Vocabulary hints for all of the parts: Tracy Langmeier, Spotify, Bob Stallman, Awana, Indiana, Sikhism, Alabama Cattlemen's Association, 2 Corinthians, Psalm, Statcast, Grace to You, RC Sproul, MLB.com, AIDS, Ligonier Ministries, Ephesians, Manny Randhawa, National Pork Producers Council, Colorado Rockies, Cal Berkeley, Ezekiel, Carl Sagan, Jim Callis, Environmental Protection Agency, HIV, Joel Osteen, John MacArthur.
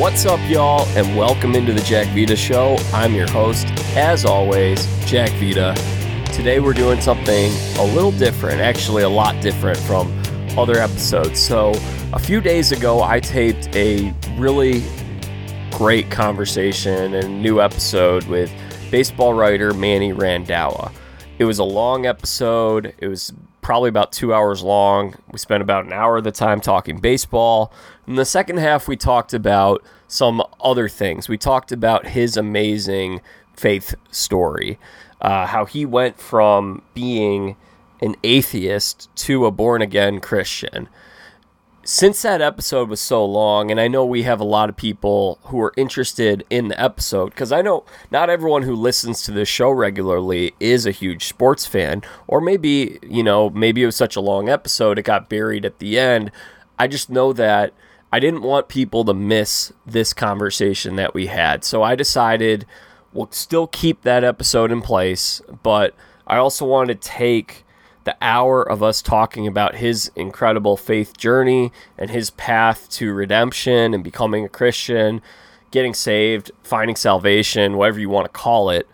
What's up, y'all, and welcome into the Jack Vita Show. I'm your host, as always, Jack Vita. Today we're doing something a little different, actually a lot different from other episodes. So a few days ago, I taped a really great conversation and new episode with baseball writer Manny Randhawa. It was a long episode. It was probably about 2 hours long. We spent about an hour of the time talking baseball. In the second half, we talked about some other things. We talked about his amazing faith story, how he went from being an atheist to a born-again Christian. Since that episode was so long, and I know we have a lot of people who are interested in the episode, because I know not everyone who listens to this show regularly is a huge sports fan, or maybe, you know, maybe it was such a long episode, it got buried at the end. I just know that I didn't want people to miss this conversation that we had, so I decided we'll still keep that episode in place, but I also wanted to take the hour of us talking about his incredible faith journey and his path to redemption and becoming a Christian, getting saved, finding salvation, whatever you want to call it.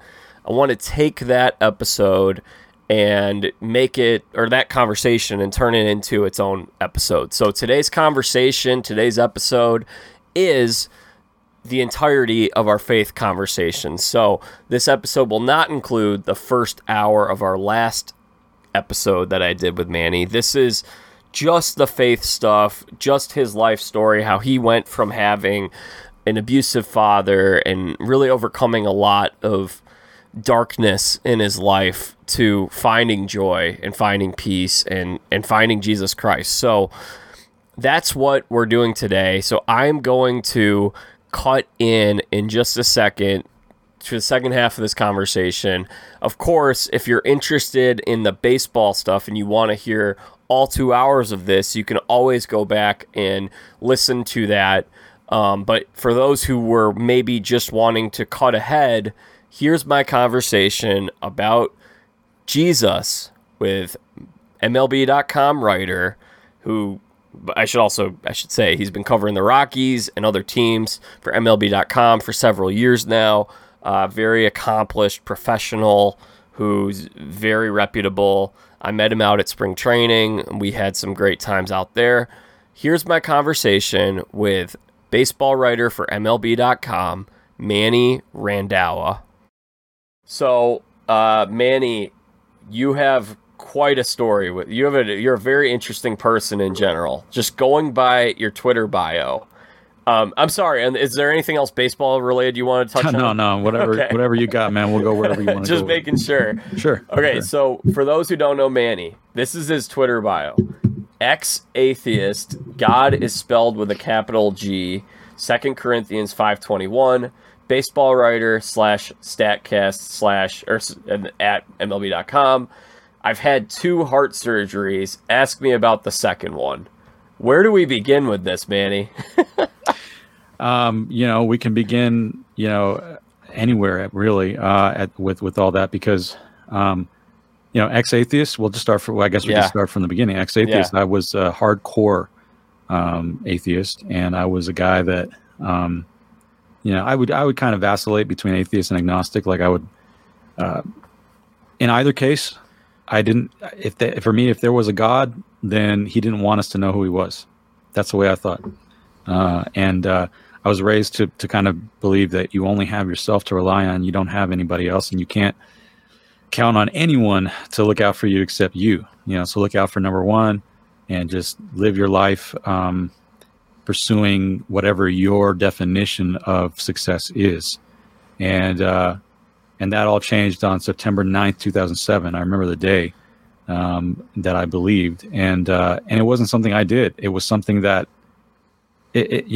I want to take that episode and make it, or that conversation, and turn it into its own episode. So today's conversation, today's episode is the entirety of our faith conversation. So this episode will not include the first hour of our last episode that I did with Manny. This is just the faith stuff, just his life story, how he went from having an abusive father and really overcoming a lot of darkness in his life to finding joy and finding peace and finding Jesus Christ. So that's what we're doing today. So I'm going to cut in just a second to the second half of this conversation. Of course, if you're interested in the baseball stuff and you want to hear all 2 hours of this, you can always go back and listen to that. But for those who were maybe just wanting to cut ahead, here's my conversation about Jesus with MLB.com writer who, I should say, he's been covering the Rockies and other teams for MLB.com for several years now. Very accomplished professional who's very reputable. I met him out at spring training. And we had some great times out there. Here's my conversation with baseball writer for MLB.com, Manny Randhawa. So, Manny, you have quite a story. You're a very interesting person in general. Just going by your Twitter bio. I'm sorry, and is there anything else baseball-related you want to touch on? No, whatever okay. Whatever you got, man. We'll go wherever you want to go. Just making sure. Sure. Okay, sure. So for those who don't know Manny, this is his Twitter bio. Ex-atheist, God is spelled with a capital G, 2 Corinthians 5:21, baseball writer / Statcast / or at MLB.com. I've had 2 heart surgeries. Ask me about the second one. Where do we begin with this, Manny? We can begin, anywhere really, with all that, because, ex-atheist, we'll just start from the beginning. Ex-atheist, yeah. I was a hardcore atheist, and I was a guy that, I would kind of vacillate between atheist and agnostic. Like I would, in either case, if there was a God, then he didn't want us to know who he was. That's the way I thought. And I was raised to kind of believe that you only have yourself to rely on. You don't have anybody else, and you can't count on anyone to look out for you except you. So look out for number one and just live your life pursuing whatever your definition of success is. And that all changed on September 9th, 2007. I remember the day that I believed, and it wasn't something I did. It was something that, it's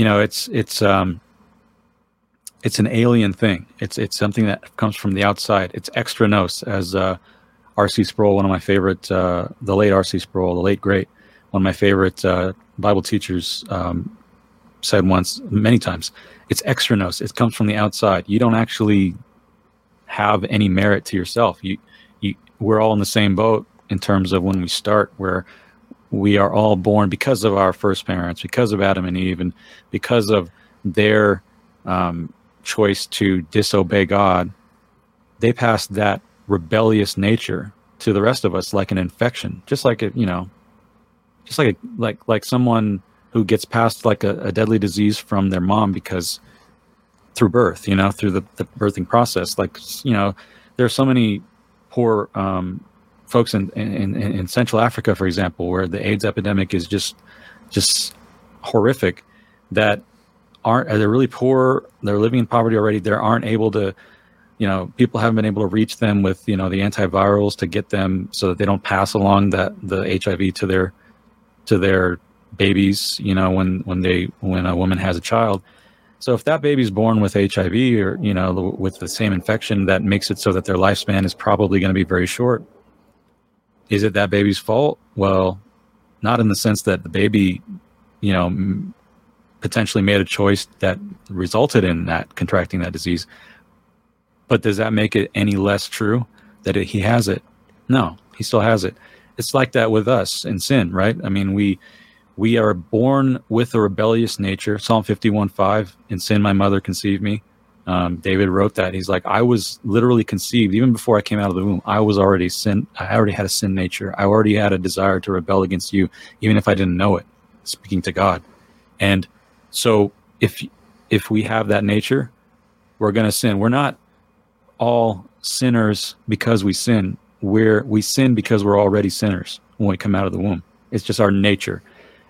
an alien thing. It's something that comes from the outside. It's extra nos, as RC Sproul, one of my favorite, the late RC Sproul, the late great, one of my favorite Bible teachers said once, many times. It's extra nos. It comes from the outside. You don't actually have any merit to yourself. We're all in the same boat in terms of when we start, where we are all born because of our first parents, because of Adam and Eve, and because of their choice to disobey God, they pass that rebellious nature to the rest of us like an infection, just like it, you know, just like someone who gets passed like a deadly disease from their mom because through birth, you know, through the birthing process. Like, you know, there are so many poor folks in Central Africa, for example, where the AIDS epidemic is just horrific, that they're really poor, they're living in poverty already, they aren't able to, you know, people haven't been able to reach them with, you know, the antivirals to get them so that they don't pass along the HIV to their babies, you know, when a woman has a child. So if that baby's born with HIV or, you know, with the same infection, that makes it so that their lifespan is probably going to be very short. Is it that baby's fault? Well, not in the sense that the baby, you know, potentially made a choice that resulted in that contracting that disease. But does that make it any less true that he has it? No, he still has it. It's like that with us in sin, right? I mean, we are born with a rebellious nature. Psalm 51:5, in sin my mother conceived me. David wrote that. He's like, I was literally conceived even before I came out of the womb. I was already sin. I already had a sin nature. I already had a desire to rebel against you, even if I didn't know it, speaking to God. And so if we have that nature, we're going to sin. We're not all sinners because we sin. We sin because we're already sinners when we come out of the womb. It's just our nature.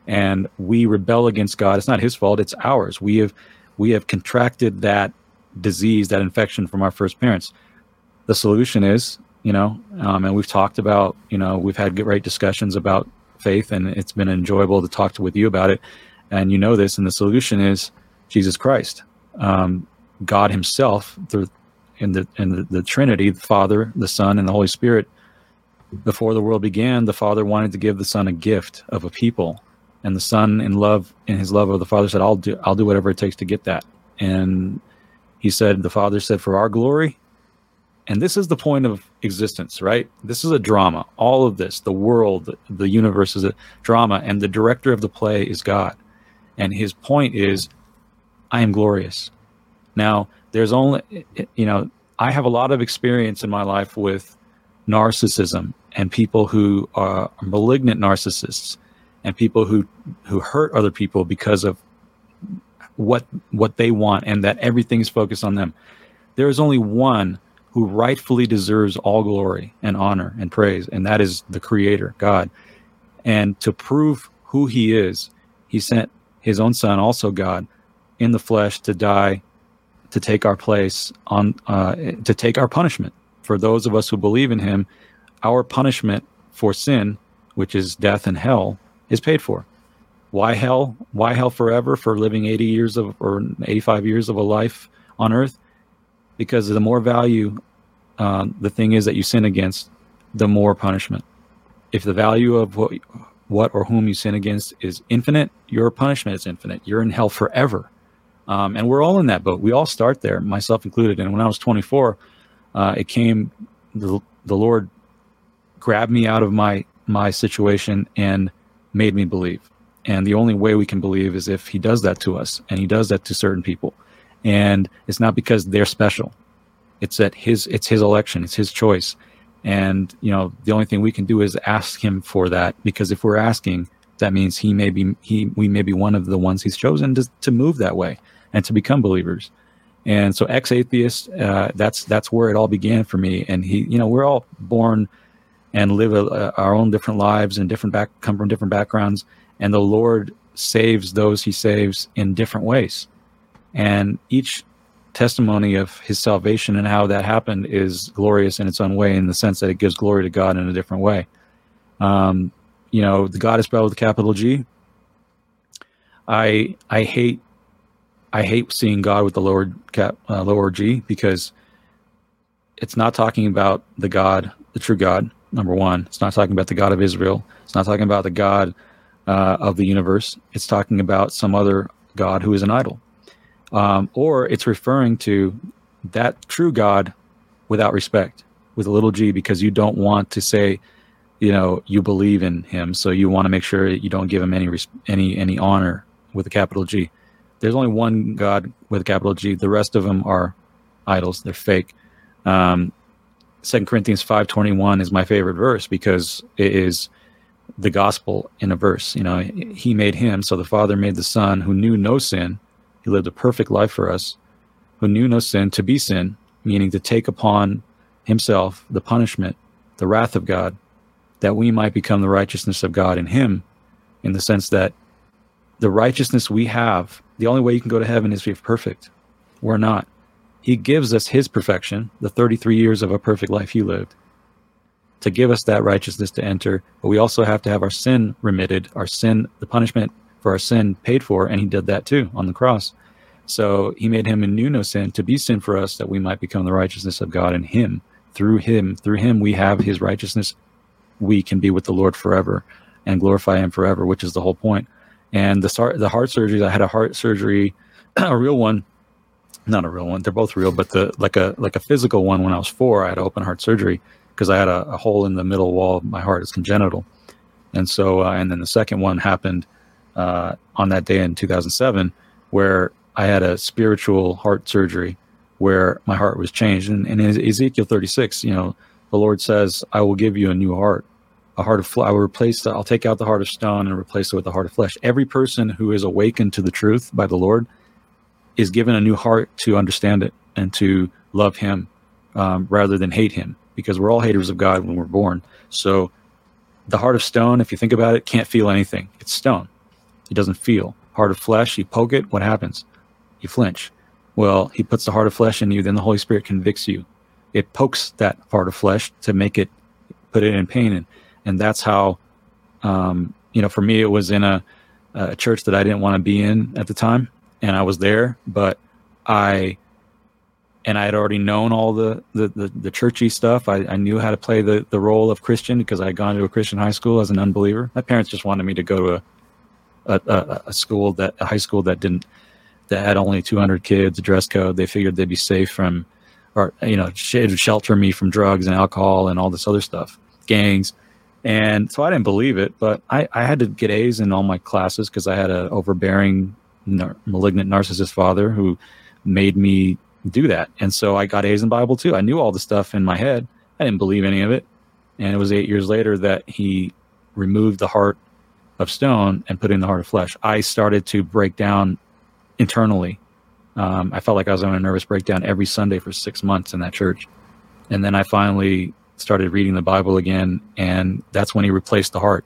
And we rebel against God. It's not his fault, it's ours. We have contracted that disease, that infection from our first parents. The solution is, you know, and we've talked about, you know, we've had great discussions about faith, and it's been enjoyable to talk with you about it. And you know this, and the solution is Jesus Christ, God himself, in the Trinity, the Father, the Son, and the Holy Spirit. Before the world began, the Father wanted to give the Son a gift of a people. And the Son, in his love of the Father, said, I'll do whatever it takes to get that. And he said, the Father said, for our glory. And this is the point of existence, right? This is a drama. All of this, the world, the universe is a drama. And the director of the play is God. And his point is, I am glorious. Now, there's only, you know, I have a lot of experience in my life with narcissism and people who are malignant narcissists and people who hurt other people because of what they want and that everything's focused on them. There is only one who rightfully deserves all glory and honor and praise, and that is the Creator, God. And to prove who he is, he sent his own Son, also God, in the flesh to die, to take our place, to take our punishment. For those of us who believe in him, our punishment for sin, which is death and hell, is paid for. Why hell? Why hell forever for living 85 years of a life on earth? Because the more value the thing is that you sin against, the more punishment. If the value of what or whom you sin against is infinite, your punishment is infinite. You're in hell forever. And we're all in that boat. We all start there, myself included. And when I was 24, it came, the Lord grabbed me out of my situation and made me believe. And the only way we can believe is if he does that to us, and he does that to certain people. And it's not because they're special. It's that it's his election. It's his choice. And, you know, the only thing we can do is ask him for that, because if we're asking, that means we may be one of the ones he's chosen to move that way and to become believers. And so ex-atheist, that's where it all began for me. And he, you know, we're all born and live our own different lives and come from different backgrounds. And the Lord saves those he saves in different ways. And each testimony of his salvation and how that happened is glorious in its own way, in the sense that it gives glory to God in a different way. You know, the God is spelled with a capital G. I hate seeing God with the lower G, because it's not talking about the God, the true God, number one. It's not talking about the God of Israel. It's not talking about the God of the universe. It's talking about some other God who is an idol. Or it's referring to that true God without respect, with a little g, because you don't want to say, you know, you believe in him, so you want to make sure that you don't give him any honor, with a capital G. there's only one God with a capital G. The rest of them are idols. They're fake. 2 Corinthians 5:21 is my favorite verse because it is the gospel in a verse. You know, he made him, so the Father made the Son who knew no sin. He lived a perfect life for us, who knew no sin, to be sin, meaning to take upon himself the punishment, the wrath of God, that we might become the righteousness of God in him, in the sense that the righteousness we have, the only way you can go to heaven is if you're perfect. We're not. He gives us his perfection, the 33 years of a perfect life he lived, to give us that righteousness to enter. But we also have to have our sin remitted, our sin, the punishment for our sin paid for, and he did that too on the cross. So he made him and knew no sin to be sin for us, that we might become the righteousness of God in him. Through him, we have his righteousness. We can be with the Lord forever and glorify him forever, which is the whole point. And the heart surgeries, I had a heart surgery, a real one, not a real one. They're both real, but like a physical one. When I was 4, I had open heart surgery because I had a hole in the middle wall of my heart. It's congenital. And so, and then the second one happened on that day in 2007, where I had a spiritual heart surgery where my heart was changed. And in Ezekiel 36, you know, the Lord says, I will give you a new heart, a heart of flesh. I'll take out the heart of stone and replace it with a heart of flesh. Every person who is awakened to the truth by the Lord is given a new heart to understand it and to love him rather than hate him, because we're all haters of God when we're born. So the heart of stone, if you think about it, can't feel anything. It's stone. It doesn't feel. Heart of flesh, you poke it, what happens? You flinch. Well, he puts the heart of flesh in you, then the Holy Spirit convicts you. It pokes that heart of flesh to make it, put it in pain. And that's how, you know, for me, it was in a church that I didn't want to be in at the time. And I was there, but I had already known all the churchy stuff. I knew how to play the role of Christian because I had gone to a Christian high school as an unbeliever. My parents just wanted me to go to a high school that had only 200 kids, a dress code. They figured they'd be safe from, or, you know, shelter me from drugs and alcohol and all this other stuff, gangs. And so I didn't believe it, but I had to get A's in all my classes because I had an overbearing malignant narcissist father who made me do that. And so I got A's in Bible too. I knew all the stuff in my head. I didn't believe any of it. And it was 8 years later that he removed the heart of stone and put in the heart of flesh. I started to break down internally. I felt like I was having a nervous breakdown every Sunday for 6 months in that church. And then I finally started reading the Bible again. And that's when he replaced the heart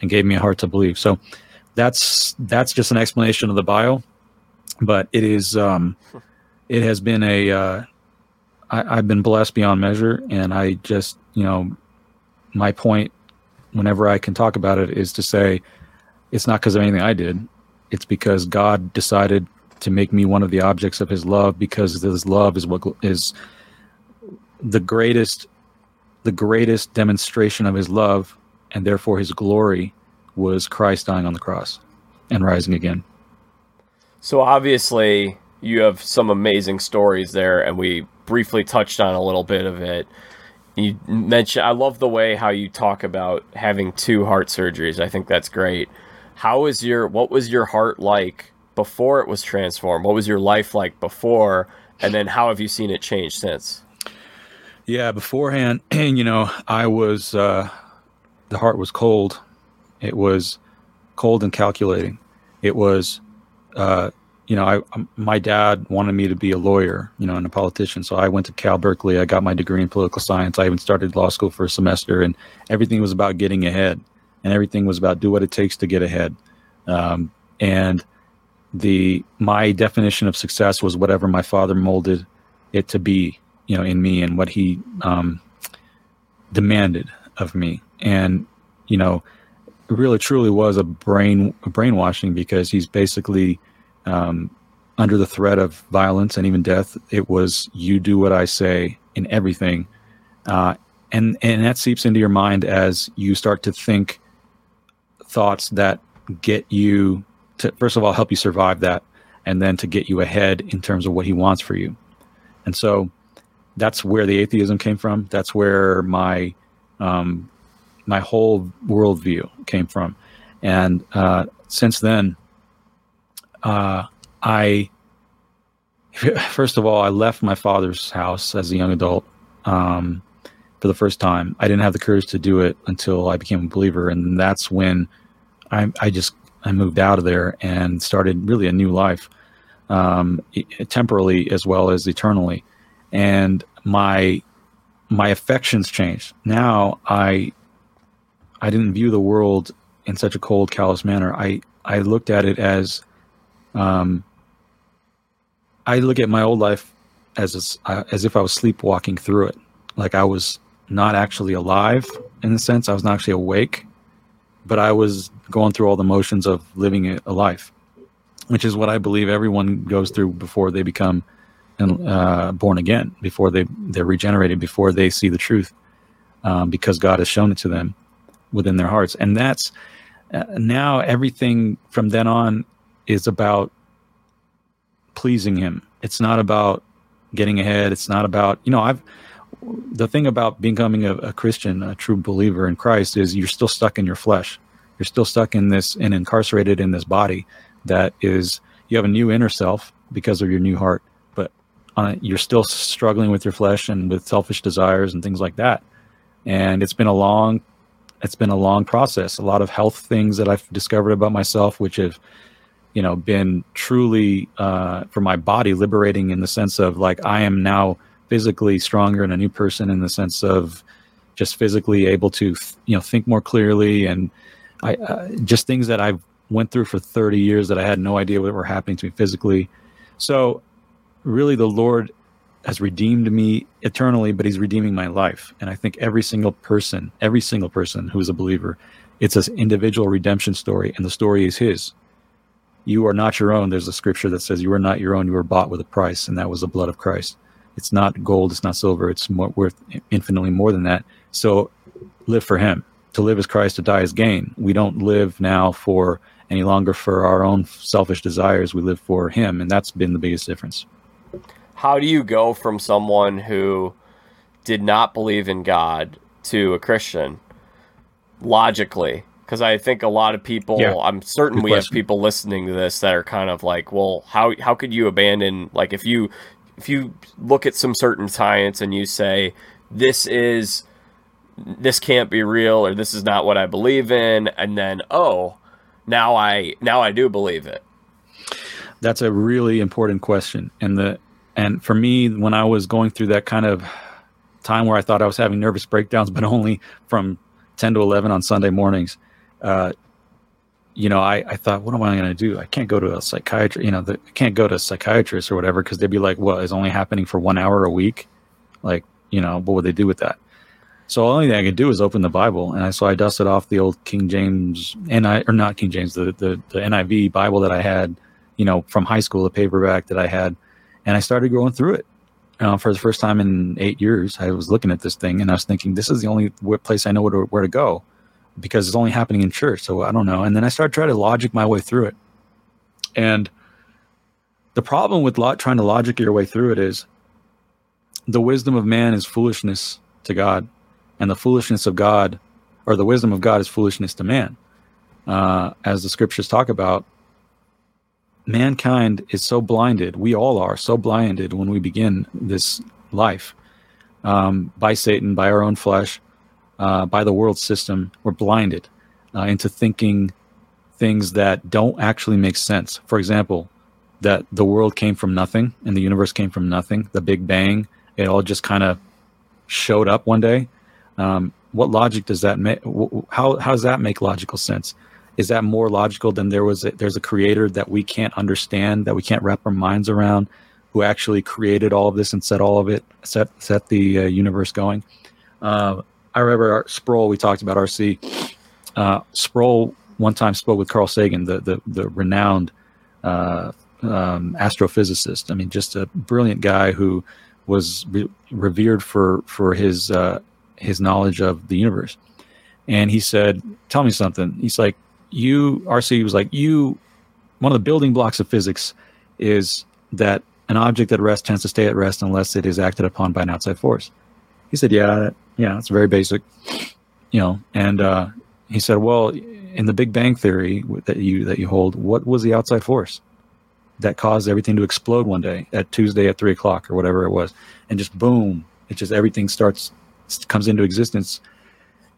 and gave me a heart to believe. So that's just an explanation of the bio, but it is, it has been I've been blessed beyond measure. And I just, you know, my point whenever I can talk about it is to say, it's not because of anything I did. It's because God decided to make me one of the objects of his love, because his love is what is the greatest demonstration of his love, and therefore his glory was Christ dying on the cross and rising again. So obviously you have some amazing stories there, and we briefly touched on a little bit of it. You mentioned, I love the way how you talk about having 2 heart surgeries. I think that's great. What was your heart like before it was transformed? What was your life like before? And then how have you seen it change since? Yeah, beforehand, you know, I was, the heart was cold. It was cold and calculating. It was, you know, my dad wanted me to be a lawyer, you know, and a politician. So I went to Cal Berkeley. I got my degree in political science. I even started law school for a semester, and everything was about getting ahead, and everything was about do what it takes to get ahead. And my definition of success was whatever my father molded it to be, you know, in me, and what he demanded of me. And, you know, it really truly was a brainwashing, because he's basically under the threat of violence and even death. It was, you do what I say in everything. And that seeps into your mind as you start to think thoughts that get you to, first of all, help you survive that, and then to get you ahead in terms of what he wants for you. And so that's where the atheism came from. That's where my my whole worldview came from. And since then, First of all, I left my father's house as a young adult for the first time. I didn't have the courage to do it until I became a believer. And that's when I moved out of there and started really a new life, temporally as well as eternally. And my affections changed. Now I didn't view the world in such a cold, callous manner. I looked at it as, I look at my old life as if I was sleepwalking through it. Like I was not actually alive in a sense. I was not actually awake, but I was going through all the motions of living a life, which is what I believe everyone goes through before they become born again, before they're regenerated, before they see the truth, because God has shown it to them within their hearts. And that's now everything from then on is about pleasing him. It's not about getting ahead. It's not about, the thing about becoming a Christian, a true believer in Christ, is you're still stuck in your flesh. You're still stuck in this and incarcerated in this body that is, you have a new inner self because of your new heart, but you're still struggling with your flesh and with selfish desires and things like that. And it's been a long process. A lot of health things that I've discovered about myself, which have, been truly, for my body, liberating in the sense of like, I am now physically stronger and a new person in the sense of just physically able to, think more clearly. And I, just things that I went through for 30 years that I had no idea what were happening to me physically. So really the Lord has redeemed me eternally, but he's redeeming my life. And I think every single person who is a believer, it's an individual redemption story, and the story is his. You are not your own. There's a scripture that says you are not your own. You were bought with a price, and that was the blood of Christ. It's not gold. It's not silver. It's worth infinitely more than that. So live for him. To live is Christ, to die is gain. We don't live now for any longer for our own selfish desires. We live for him, and that's been the biggest difference. How do you go from someone who did not believe in God to a Christian logically? Because I think a lot of people, I'm certain we have people listening to this that are kind of like, well, how could you abandon, like if you look at some certain science and you say, this can't be real, or this is not what I believe in, and then, now I do believe it. That's a really important question. And for me, when I was going through that kind of time where I thought I was having nervous breakdowns, but only from 10 to 11 on Sunday mornings, I thought, what am I going to do? I can't go to a psychiatrist, I can't go to a psychiatrist or whatever, because they'd be like, well, it's only happening for 1 hour a week. Like, what would they do with that? So the only thing I could do is open the Bible. And I dusted off the old King James, the NIV Bible that I had, from high school, the paperback that I had. And I started going through it. For the first time in 8 years, I was looking at this thing and I was thinking, this is the only place I know where to go, because it's only happening in church. So I don't know. And then I started trying to logic my way through it. And the problem with trying to logic your way through it is the wisdom of man is foolishness to God, and the foolishness of God, or the wisdom of God, is foolishness to man. As the scriptures talk about, mankind is so blinded. We all are so blinded when we begin this life, by Satan, by our own flesh, by the world system. We're blinded into thinking things that don't actually make sense. For example, that the world came from nothing and the universe came from nothing. The Big Bang, it all just kind of showed up one day. What logic does that make? How does that make logical sense? Is that more logical than there's a creator that we can't understand, that we can't wrap our minds around, who actually created all of this and set the universe going? I remember Sproul. We talked about RC. Sproul one time spoke with Carl Sagan, the renowned astrophysicist. I mean, just a brilliant guy who was revered for his knowledge of the universe. And he said, "Tell me something." He's like, one of the building blocks of physics is that an object at rest tends to stay at rest unless it is acted upon by an outside force. He said, yeah, it's very basic, And he said, well, in the Big Bang theory that you hold, what was the outside force? that caused everything to explode one day at Tuesday at 3 o'clock or whatever it was. And just boom, it just everything comes into existence.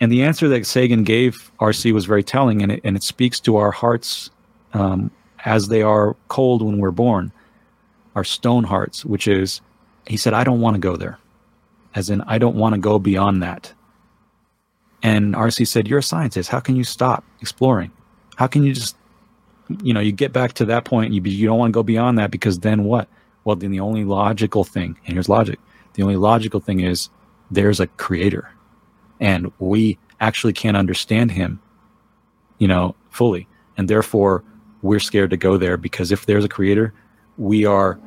And the answer that Sagan gave RC was very telling, and it speaks to our hearts as they are cold when we're born, our stone hearts, which is, he said, I don't want to go there. As in, I don't want to go beyond that. And RC said, you're a scientist. How can you stop exploring? How can you just, you get back to that point, you don't want to go beyond that, because then what? Well, then the only logical thing, and here's logic, the only logical thing is there's a creator, and we actually can't understand him, fully. And therefore, we're scared to go there, because if there's a creator, we are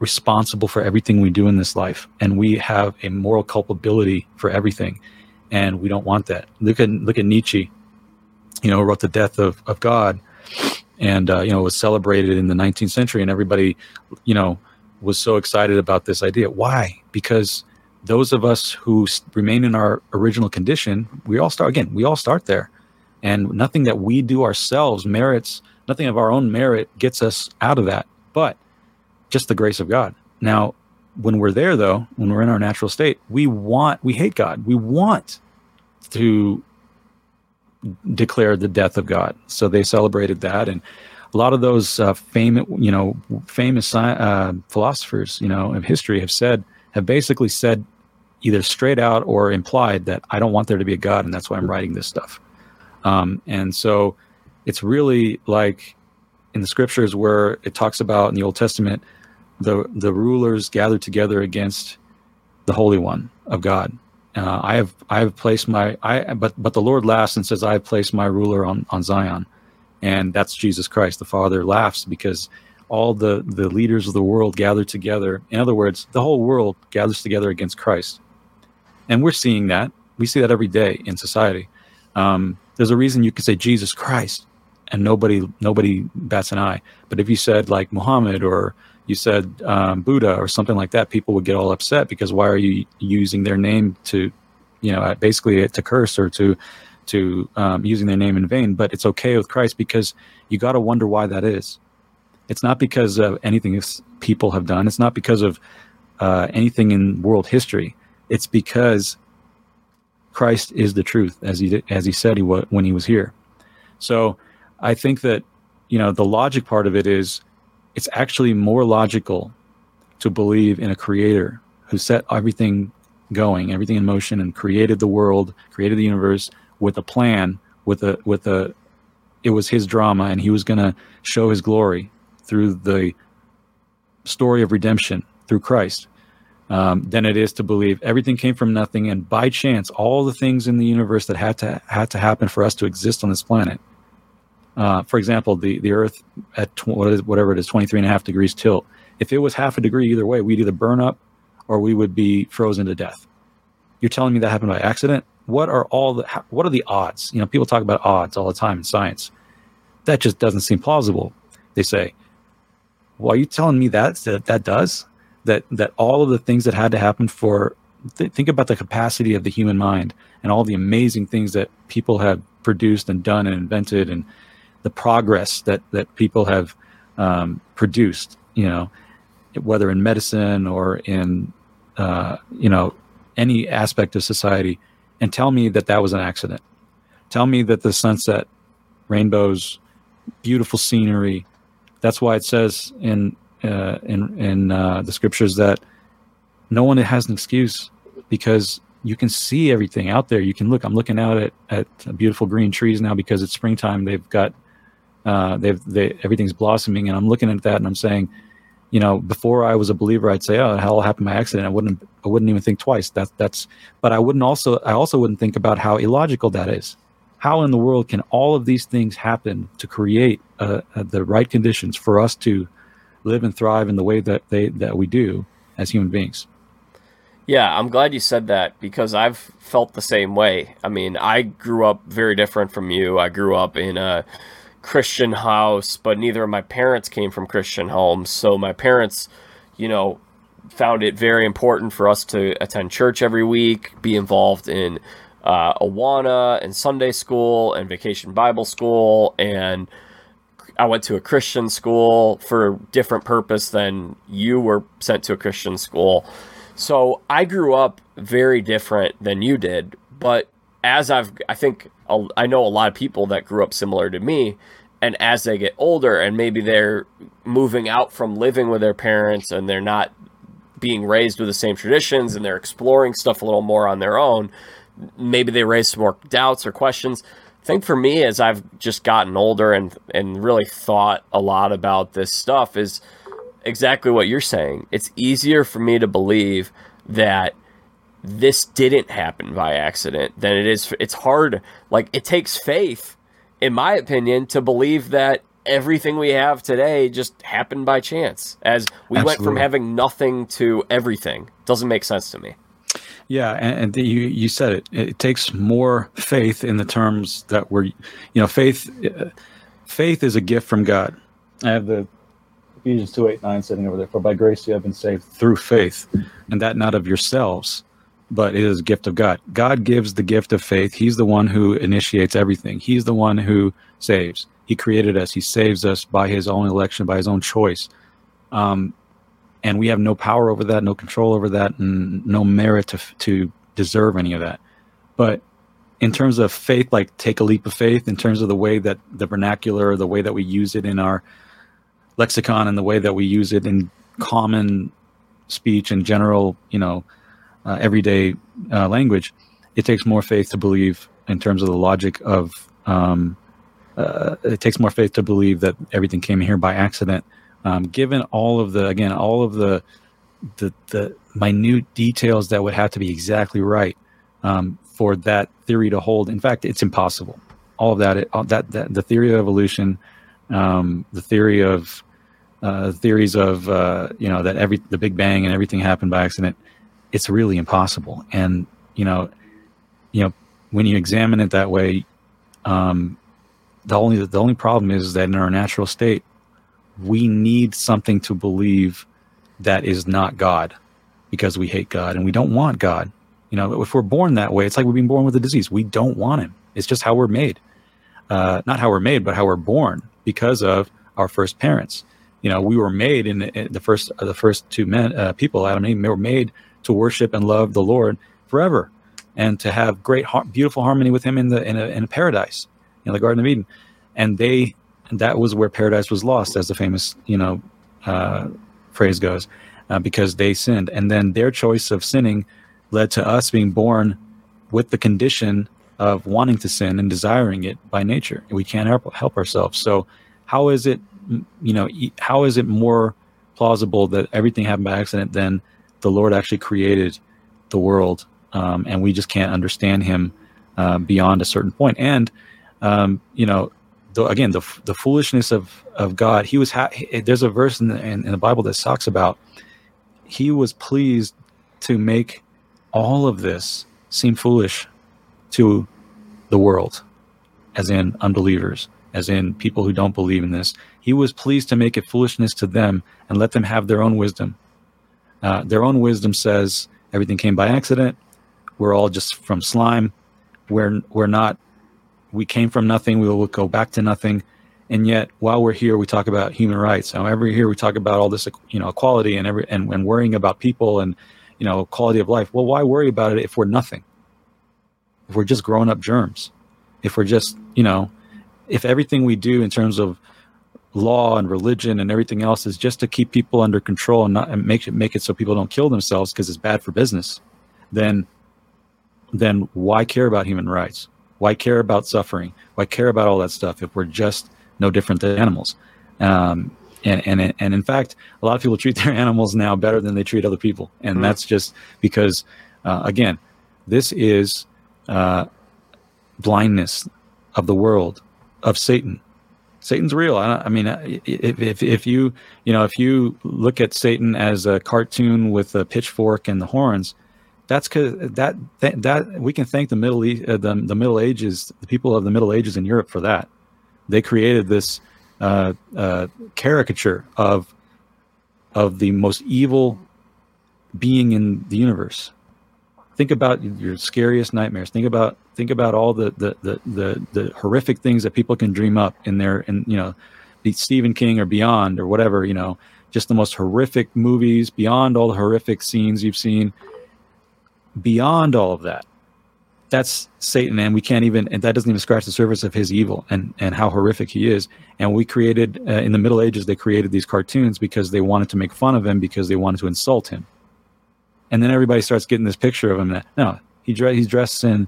responsible for everything we do in this life, and we have a moral culpability for everything, and we don't want that. Look at Nietzsche, wrote The Death of God, and was celebrated in the 19th century, and everybody was so excited about this idea. Why? Because those of us who remain in our original condition, we all start there, and nothing that we do ourselves merits, nothing of our own merit gets us out of that, but just the grace of God. Now, when we're there, though, when we're in our natural state, we hate God. We want to declare the death of God. So they celebrated that, and a lot of those famous philosophers, of history have basically said, either straight out or implied, that I don't want there to be a God, and that's why I'm writing this stuff. And so, it's really like in the scriptures where it talks about in the Old Testament, the rulers gathered together against the Holy One of God. But the Lord laughs and says, I have placed my ruler on Zion. And that's Jesus Christ. The Father laughs because all the leaders of the world gather together. In other words, the whole world gathers together against Christ. And we're seeing that. We see that every day in society. There's a reason you could say Jesus Christ and nobody bats an eye. But if you said like Muhammad, or you said Buddha or something like that, people would get all upset, because why are you using their name to, basically to curse or to using their name in vain? But it's okay with Christ, because you got to wonder why that is. It's not because of anything people have done. It's not because of anything in world history. It's because Christ is the truth, as he said he was when he was here. So I think that, the logic part of it is, it's actually more logical to believe in a creator who set everything going, everything in motion, and created the world, created the universe with a plan, it was his drama, and he was going to show his glory through the story of redemption through Christ. Than it is to believe everything came from nothing, and by chance all the things in the universe that had to happen for us to exist on this planet. For example, the Earth at whatever it is, 23.5 degrees tilt. If it was half a degree either way, we'd either burn up or we would be frozen to death. You're telling me that happened by accident? What are the odds? People talk about odds all the time in science. That just doesn't seem plausible. They say, "Well, are you telling me that does?" That all of the things that had to happen for, think about the capacity of the human mind and all the amazing things that people have produced and done and invented, and the progress that people have produced, whether in medicine or in, any aspect of society, and tell me that was an accident. Tell me that the sunset, rainbows, beautiful scenery, that's why it says in the scriptures that no one has an excuse, because you can see everything out there. You can look. I'm looking out at beautiful green trees now because it's springtime. They've got everything's blossoming, and I'm looking at that and I'm saying, before I was a believer, I'd say, oh, it all happened by accident. I wouldn't even think twice. But I also wouldn't think about how illogical that is. How in the world can all of these things happen to create the right conditions for us to live and thrive in the way that we do as human beings? Yeah, I'm glad you said that, because I've felt the same way. I mean, I grew up very different from you. I grew up in a Christian house, but neither of my parents came from Christian homes. So my parents, found it very important for us to attend church every week, be involved in Awana and Sunday school and Vacation Bible School and I went to a Christian school for a different purpose than you were sent to a Christian school. So I grew up very different than you did, but as I know a lot of people that grew up similar to me, and as they get older and maybe they're moving out from living with their parents and they're not being raised with the same traditions and they're exploring stuff a little more on their own, maybe they raise some more doubts or questions. I think for me, as I've just gotten older and really thought a lot about this stuff, is exactly what you're saying. It's easier for me to believe that this didn't happen by accident than it is. It's hard. Like, it takes faith, in my opinion, to believe that everything we have today just happened by chance, as we Absolutely. Went from having nothing to everything. Doesn't make sense to me. Yeah, and you said it. It takes more faith in the terms that we're, faith is a gift from God. I have the Ephesians 2:8-9 sitting over there. For by grace you have been saved through faith, and that not of yourselves, but it is a gift of God. God gives the gift of faith. He's the one who initiates everything. He's the one who saves. He created us. He saves us by his own election, by his own choice. And we have no power over that, no control over that, and no merit to deserve any of that. But in terms of faith, like take a leap of faith, in terms of the way that the vernacular, the way that we use it in our lexicon and the way that we use it in common speech and general, everyday language, it takes more faith to believe in terms of the logic of, it takes more faith to believe that everything came here by accident. Given all of the minute details that would have to be exactly right for that theory to hold. In fact, it's impossible. The theory of evolution, that the Big Bang and everything happened by accident, it's really impossible. And when you examine it that way, the only problem is that in our natural state, we need something to believe that is not God, because we hate God and we don't want God. If we're born that way, it's like we've been born with a disease. We don't want him. It's just how we're made. Not how we're made, but how we're born because of our first parents. We were made in the first two men, people, Adam and Eve, were made to worship and love the Lord forever and to have great, beautiful harmony with him in paradise, the Garden of Eden. And that was where paradise was lost, as the famous, phrase goes, because they sinned. And then their choice of sinning led to us being born with the condition of wanting to sin and desiring it by nature. We can't help ourselves. So how is it more plausible that everything happened by accident than the Lord actually created the world? And we just can't understand him beyond a certain point. And, again, the foolishness of God. There's a verse in the Bible that talks about he was pleased to make all of this seem foolish to the world, as in unbelievers, as in people who don't believe in this. He was pleased to make it foolishness to them and let them have their own wisdom. Their own wisdom says everything came by accident. We're all just from slime. We're not. We came from nothing. We will go back to nothing. And yet, while we're here, we talk about human rights. However, here we talk about all this, equality and worrying about people and, quality of life. Well, why worry about it if we're nothing? If we're just grown up germs, if we're just, if everything we do in terms of law and religion and everything else is just to keep people under control and make it so people don't kill themselves because it's bad for business, then why care about human rights? Why care about suffering? Why care about all that stuff if we're just no different than animals? And in fact, a lot of people treat their animals now better than they treat other people. And that's just because, again, this is blindness of the world, of Satan. Satan's real. If you look at Satan as a cartoon with a pitchfork and the horns, that's because that we can thank the Middle Ages, the people of the Middle Ages in Europe for that. They created this caricature of the most evil being in the universe. Think about your scariest nightmares. Think about all the horrific things that people can dream up in their Stephen King or beyond or whatever, you know, just the most horrific movies, beyond all the horrific scenes you've seen, beyond all of that. That's Satan, and we can't even, and that doesn't even scratch the surface of his evil and how horrific he is. And we created, in the Middle Ages, they created these cartoons because they wanted to make fun of him, because they wanted to insult him. And then everybody starts getting this picture of him that, no, he's dressed as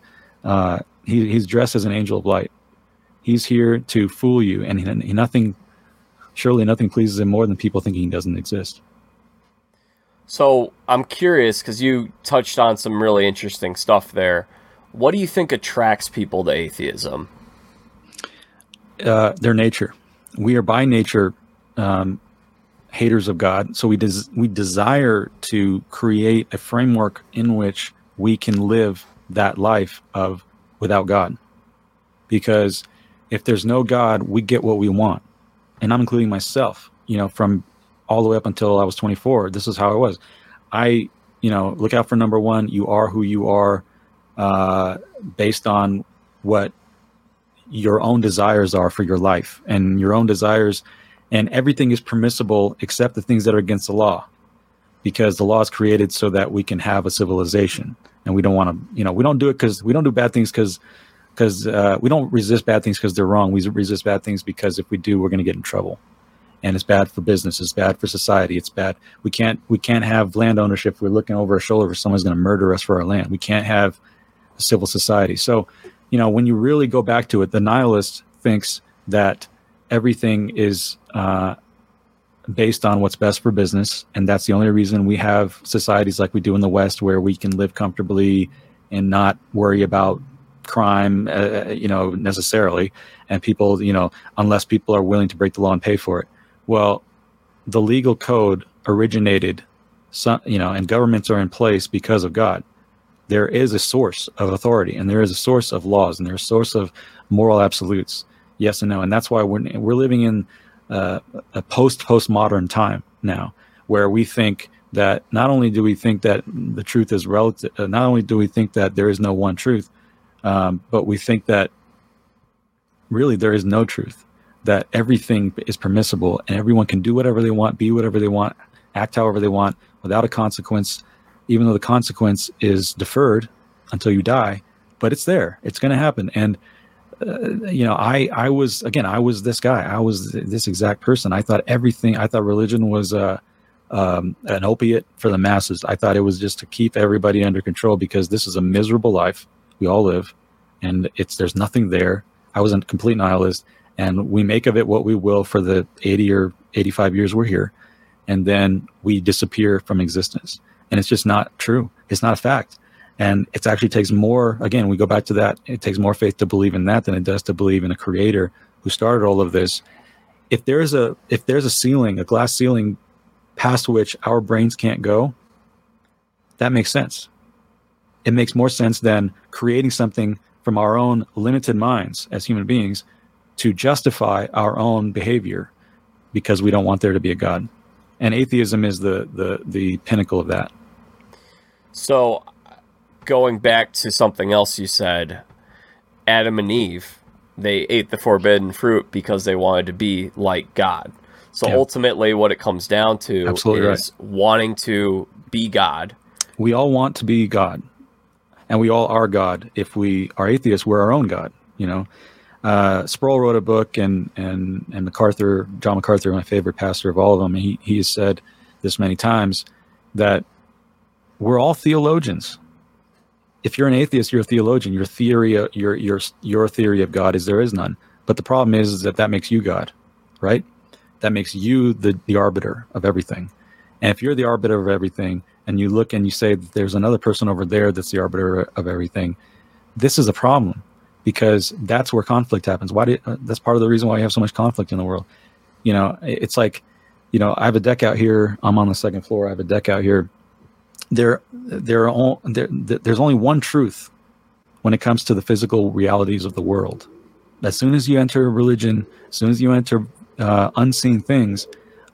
an angel of light. He's here to fool you, and surely nothing pleases him more than people thinking he doesn't exist. So I'm curious, because you touched on some really interesting stuff there. What do you think attracts people to atheism? Their nature. We are by nature haters of God, so we desire to create a framework in which we can live that life of without God. Because if there's no God, we get what we want, and I'm including myself. You know, from all the way up until I was 24, this is how it was. Look out for number one. You are who you are. Based on what your own desires are for your life and your own desires, and everything is permissible except the things that are against the law, because the law is created so that we can have a civilization, and we don't want to, we don't do it because we don't do bad things because we don't resist bad things because they're wrong. We resist bad things because if we do, we're going to get in trouble, and it's bad for business. It's bad for society. It's bad. We can't have land ownership. If we're looking over our shoulder for someone's going to murder us for our land. We can't have civil society. So, when you really go back to it, the nihilist thinks that everything is based on what's best for business, and that's the only reason we have societies like we do in the West, where we can live comfortably and not worry about crime, necessarily. And people, unless people are willing to break the law and pay for it. Well, the legal code originated, and governments are in place because of God. There is a source of authority, and there is a source of laws, and there's a source of moral absolutes, yes and no. And that's why we're living in a postmodern time now, where we think that not only do we think that the truth is relative, not only do we think that there is no one truth, but we think that really there is no truth, that everything is permissible and everyone can do whatever they want, be whatever they want, act however they want without a consequence, even though the consequence is deferred until you die, but it's there. It's going to happen. And, I was this guy. I was this exact person. I thought religion was an opiate for the masses. I thought it was just to keep everybody under control, because this is a miserable life we all live, and there's nothing there. I was a complete nihilist, and we make of it what we will for the 80 or 85 years we're here, and then we disappear from existence. And it's just not true. It's not a fact. And it actually takes more, again, we go back to that, it takes more faith to believe in that than it does to believe in a creator who started all of this. If there's a ceiling, a glass ceiling past which our brains can't go, that makes sense. It makes more sense than creating something from our own limited minds as human beings to justify our own behavior because we don't want there to be a God. And atheism is the pinnacle of that. So, going back to something else you said, Adam and Eve, they ate the forbidden fruit because they wanted to be like God. So Ultimately what it comes down to is wanting to be God. We all want to be God, and we all are God. If we are atheists, we're our own God, Sproul wrote a book, and MacArthur, John MacArthur, my favorite pastor of all of them, he has said this many times, that we're all theologians. If you're an atheist, you're a theologian. Your theory of God is there is none. But the problem is that makes you God, right? That makes you the arbiter of everything. And if you're the arbiter of everything, and you look and you say that there's another person over there that's the arbiter of everything, this is a problem. Because that's where conflict happens. That's part of the reason why you have so much conflict in the world. It's like, I have a deck out here. I'm on the second floor. I have a deck out here. There's only one truth when it comes to the physical realities of the world. As soon as you enter religion, as soon as you enter unseen things,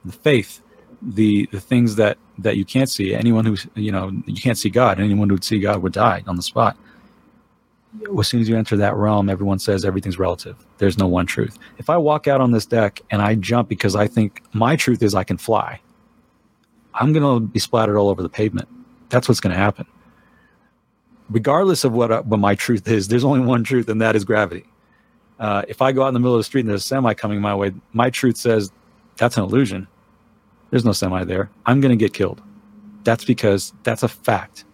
the faith, the things that you can't see. Anyone who you can't see God. Anyone who would see God would die on the spot. as soon as you enter that realm, everyone says everything's relative. There's no one truth. If I walk out on this deck and I jump because I think my truth is I can fly, I'm going to be splattered all over the pavement. That's what's going to happen. Regardless of what my truth is, there's only one truth, and that is gravity. If I go out in the middle of the street and there's a semi coming my way, my truth says that's an illusion. There's no semi there. I'm going to get killed. That's because that's a fact.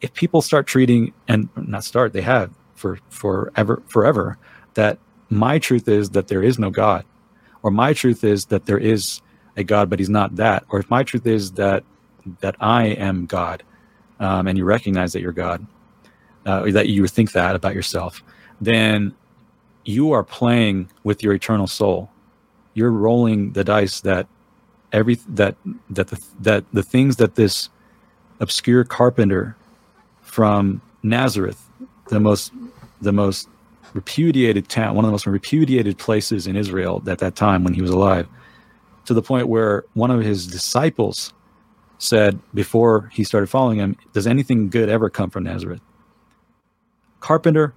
If people start treating, and not start, they have forever, that my truth is that there is no God, or my truth is that there is a God, but he's not that, or if my truth is that I am God, and you recognize that you're God, or that you think that about yourself, then you are playing with your eternal soul. You're rolling the dice that the things that this obscure carpenter from Nazareth, the most repudiated town, one of the most repudiated places in Israel at that time when he was alive, to the point where one of his disciples said before he started following him, does anything good ever come from Nazareth? Carpenter,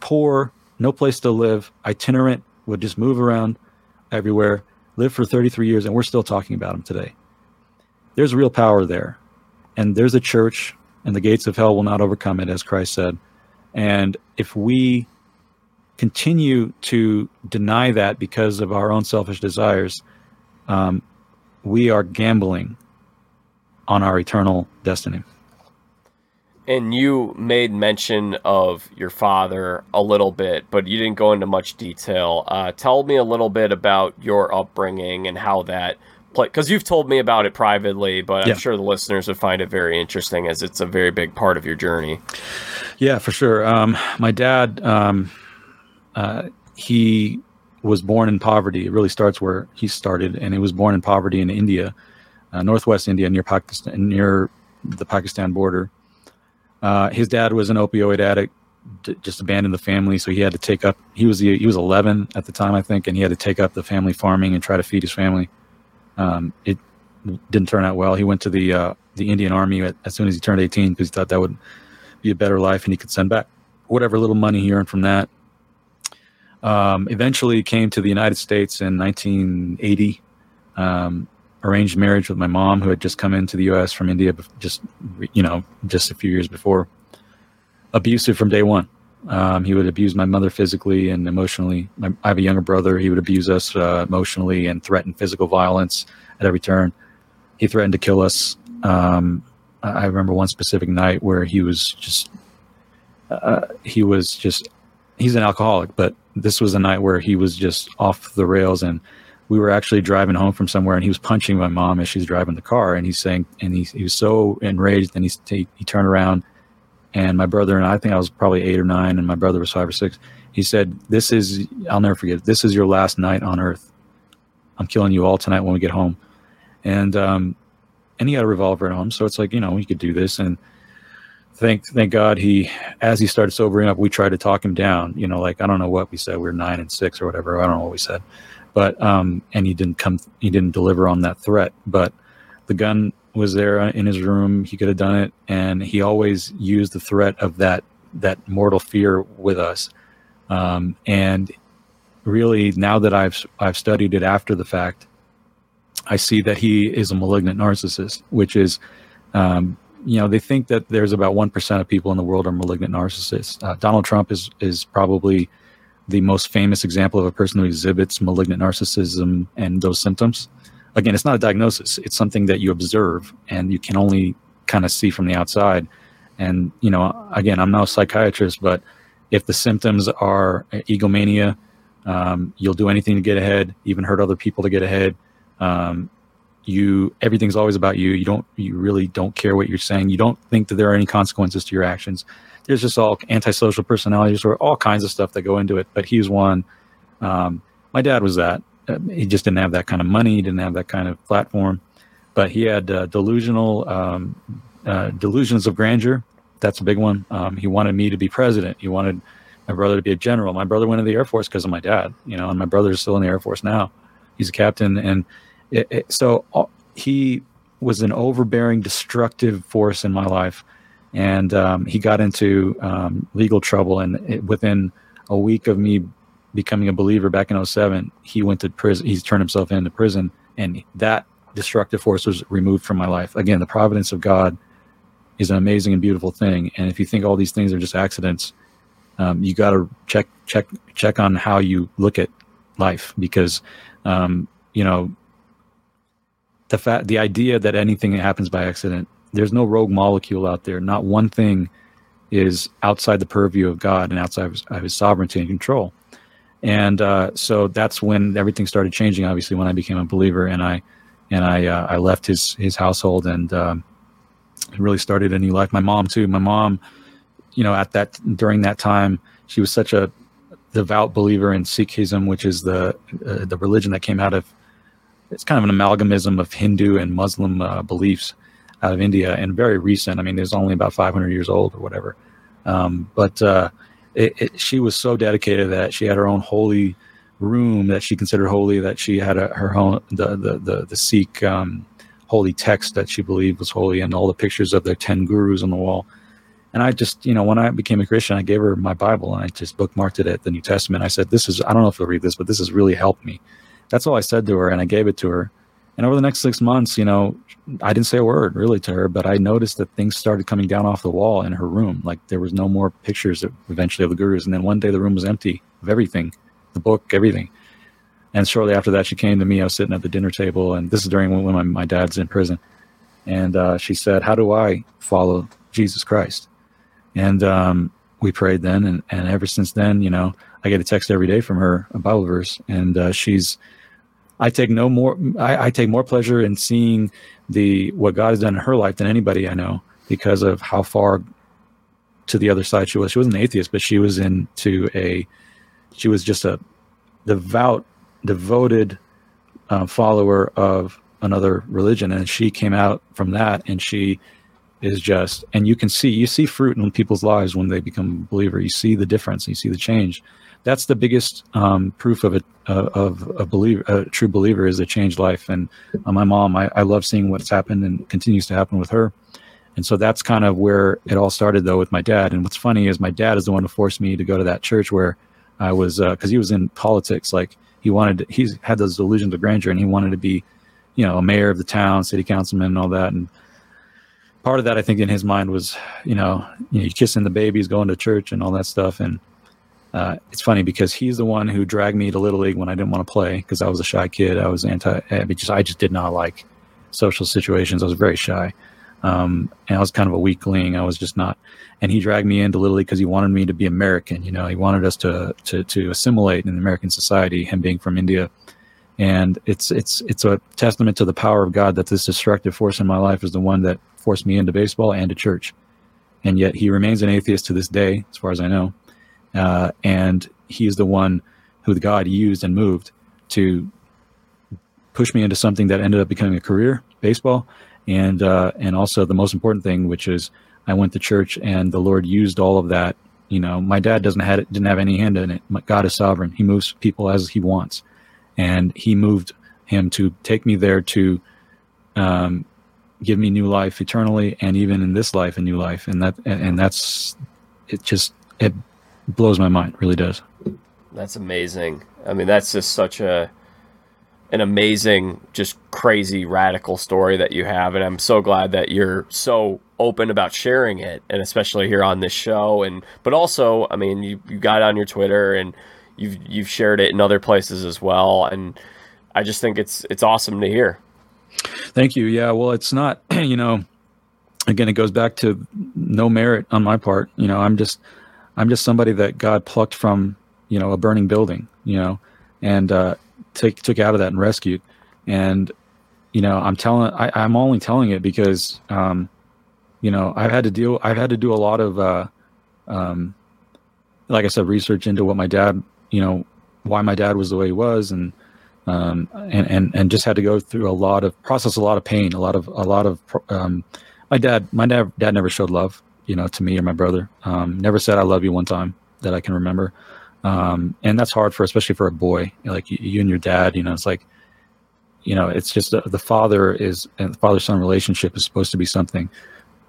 poor, no place to live, itinerant, would just move around everywhere, lived for 33 years, and we're still talking about him today. There's real power there. And there's a church, and the gates of hell will not overcome it, as Christ said. And if we continue to deny that because of our own selfish desires, we are gambling on our eternal destiny. And you made mention of your father a little bit, but you didn't go into much detail. Tell me a little bit about your upbringing and how that played, because you've told me about it privately, but yeah. I'm sure the listeners would find it very interesting as it's a very big part of your journey. Yeah, for sure. My dad, he was born in poverty. It really starts where he started, and he was born in poverty in India, Northwest India, near Pakistan, near the Pakistan border. His dad was an opioid addict, just abandoned the family. So he had to take up, he was 11 at the time, I think. And he had to take up the family farming and try to feed his family. It didn't turn out well. He went to the Indian Army as soon as he turned 18, because he thought that would be a better life and he could send back whatever little money he earned from that. Eventually came to the United States in 1980, arranged marriage with my mom, who had just come into the U.S. from India, just a few years before. Abusive from day one. He would abuse my mother physically and emotionally. I have a younger brother. He would abuse us emotionally and threaten physical violence at every turn. He threatened to kill us. I remember one specific night where he's an alcoholic, but this was a night where he was just off the rails, and we were actually driving home from somewhere, and he was punching my mom as she's driving the car. And he's saying, and he was so enraged, and he turned around, and my brother and I think I was probably 8 or 9, and my brother was 5 or 6. He said, I'll never forget, this is your last night on earth. I'm killing you all tonight when we get home. And he had a revolver at home. So it's like, he could do this. And thank God as he started sobering up, we tried to talk him down, I don't know what we said. We were 9 and 6 or whatever. I don't know what we said. But and he didn't deliver on that threat, but the gun was there in his room. He could have done it. And he always used the threat of that mortal fear with us. And really, now that I've studied it after the fact, I see that he is a malignant narcissist, which is, they think that there's about 1% of people in the world are malignant narcissists. Donald Trump is probably the most famous example of a person who exhibits malignant narcissism and those symptoms. Again, it's not a diagnosis. It's something that you observe and you can only kind of see from the outside. And, again, I'm not a psychiatrist, but if the symptoms are egomania, you'll do anything to get ahead, even hurt other people to get ahead. Everything's always about you. You really don't care what you're saying. You don't think that there are any consequences to your actions. There's just all antisocial personalities or all kinds of stuff that go into it. But he's one. My dad was that. He just didn't have that kind of money. He didn't have that kind of platform. But he had delusions of grandeur. That's a big one. He wanted me to be president. He wanted my brother to be a general. My brother went to the Air Force because of my dad. And my brother's still in the Air Force now. He's a captain. And so he was an overbearing, destructive force in my life. And he got into legal trouble. And within a week of me becoming a believer back in 2007, he went to prison. He's turned himself into prison. And that destructive force was removed from my life. Again, the providence of God is an amazing and beautiful thing. And if you think all these things are just accidents, you got to check on how you look at life, because, you know, the idea that anything happens by accident, there's no rogue molecule out there. Not one thing is outside the purview of God and outside of his sovereignty and control. And so that's when everything started changing, obviously, when I became a believer, and I left his household and really started a new life. My mom too. My mom, you know, during that time, she was such a devout believer in Sikhism, which is the religion that came out of, it's kind of an amalgamism of Hindu and Muslim beliefs out of India, and very recent. I mean, it's only about 500 years old or whatever. She was so dedicated that she had her own holy room that she considered holy, that she had her own, the Sikh holy text that she believed was holy, and all the pictures of their 10 gurus on the wall. And I just, you know, when I became a Christian, I gave her my Bible and I just bookmarked it at the New Testament. I said, this is, I don't know if you'll read this, but this has really helped me. That's all I said to her, and I gave it to her. And over the next 6 months, you know, I didn't say a word really to her, but I noticed that things started coming down off the wall in her room. Like, there was no more pictures eventually of the gurus. And then one day the room was empty of everything, the book, everything. And shortly after that, she came to me. I was sitting at the dinner table, and this is during when my dad's in prison. And she said, how do I follow Jesus Christ? And we prayed then. And ever since then, you know, I get a text every day from her, a Bible verse, and I take more pleasure in seeing what God has done in her life than anybody I know, because of how far to the other side she was. She wasn't an atheist, but she was she was just a devout, devoted follower of another religion. And she came out from that, and she is just, and you see fruit in people's lives when they become a believer. You see the difference, you see the change. That's the biggest proof of a true believer, is a changed life. And my mom, I love seeing what's happened and continues to happen with her. And so that's kind of where it all started, though, with my dad. And what's funny is my dad is the one who forced me to go to that church where I was, because he was in politics. Like, he's had those delusions of grandeur, and he wanted to be, you know, a mayor of the town, city councilman, and all that. And part of that, I think, in his mind was, you kissing the babies, going to church, and all that stuff. And it's funny because he's the one who dragged me to Little League when I didn't want to play, because I was a shy kid. I was I just did not like social situations. I was very shy. And I was kind of a weakling. I was just not. And he dragged me into Little League because he wanted me to be American. You know, he wanted us to assimilate in American society, him being from India. And it's a testament to the power of God that this destructive force in my life is the one that forced me into baseball and to church. And yet he remains an atheist to this day, as far as I know. And he is the one who God used and moved to push me into something that ended up becoming a career, baseball. And also the most important thing, which is I went to church, and the Lord used all of that. You know, my dad didn't have any hand in it. God is sovereign. He moves people as he wants. And he moved him to take me there to, give me new life eternally. And even in this life, a new life. And it blows my mind, really does. That's amazing. I mean, that's just such an amazing, just crazy, radical story that you have. And I'm so glad that you're so open about sharing it, and especially here on this show. And, but also, I mean, you got on your Twitter, and you've shared it in other places as well. And I just think it's awesome to hear. Thank you. Yeah. Well, it's not, you know, again, it goes back to no merit on my part. You know, I'm just somebody that God plucked from, you know, a burning building, you know, and took out of that and rescued. And, you know, I'm only telling it because, you know, I've had to do a lot of, like I said, research into what my dad, you know, why my dad was the way he was, and just had to go through a lot of pain, my dad never showed love, you know, to me or my brother. Never said I love you one time that I can remember. And that's hard especially for a boy, like you and your dad, you know, it's like, you know, it's just the father and the father-son relationship is supposed to be something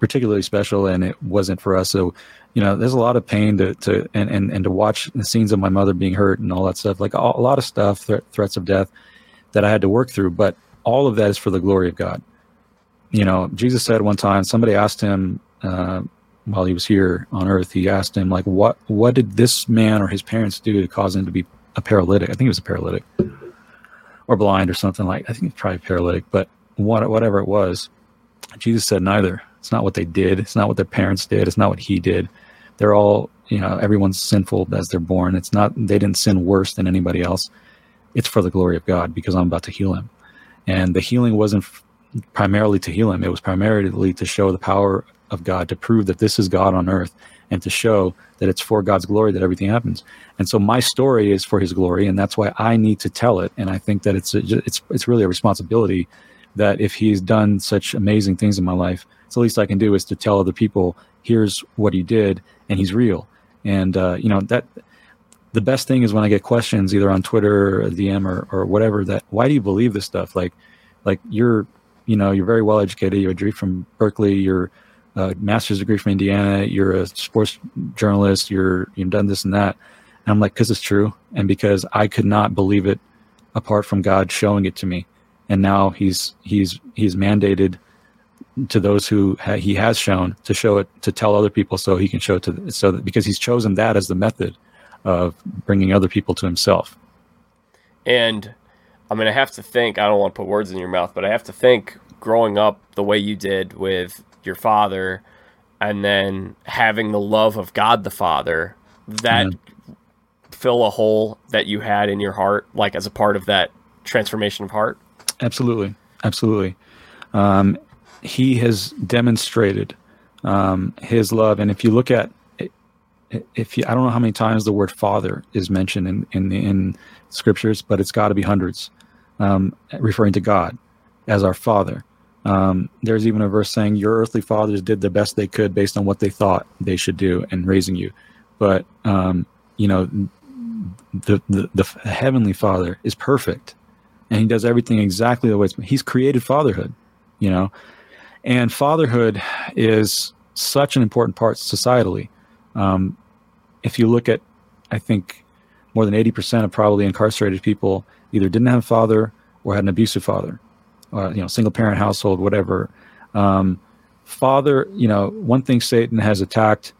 particularly special, and it wasn't for us. So, you know, there's a lot of pain to watch the scenes of my mother being hurt and all that stuff, like a lot of stuff, threats of death that I had to work through. But all of that is for the glory of God. You know, Jesus said one time, somebody asked him, while he was here on earth, he asked him, like, what did this man or his parents do to cause him to be a paralytic? I think he was a paralytic or blind or something like, I think it's probably paralytic, but whatever it was, Jesus said neither. It's not what they did. It's not what their parents did. It's not what he did. They're all, you know, everyone's sinful as they're born. It's not, they didn't sin worse than anybody else. It's for the glory of God, because I'm about to heal him. And the healing wasn't primarily to heal him. It was primarily to show the power of God, to prove that this is God on earth, and to show that it's for God's glory that everything happens. And so my story is for his glory, and that's why I need to tell it. And I think that it's really a responsibility, that if he's done such amazing things in my life, it's the least I can do is to tell other people, here's what he did, and he's real. And you know, that the best thing is when I get questions either on Twitter or DM or whatever, that why do you believe this stuff? Like you're very well educated, you're a degree from Berkeley, you're a master's degree from Indiana, you're a sports journalist, you've done this and that. And I'm like, because it's true, and because I could not believe it apart from God showing it to me. And now he's mandated to those who he has shown to show it, to tell other people, so he can show it so that because he's chosen that as the method of bringing other people to himself. And I mean, I have to think, I don't want to put words in your mouth, but I have to think growing up the way you did with your father, and then having the love of God the Father, that fill a hole that you had in your heart, like as a part of that transformation of heart. Absolutely. Absolutely. He has demonstrated his love. And if you look at I don't know how many times the word Father is mentioned in scriptures, but it's got to be hundreds, referring to God as our Father. There's even a verse saying your earthly fathers did the best they could based on what they thought they should do in raising you. But, you know, the Heavenly Father is perfect. And he does everything exactly the way he's created fatherhood, you know. And fatherhood is such an important part societally. If you look at, I think, more than 80% of probably incarcerated people either didn't have a father or had an abusive father, single parent household, whatever. Father, you know, one thing Satan has attacked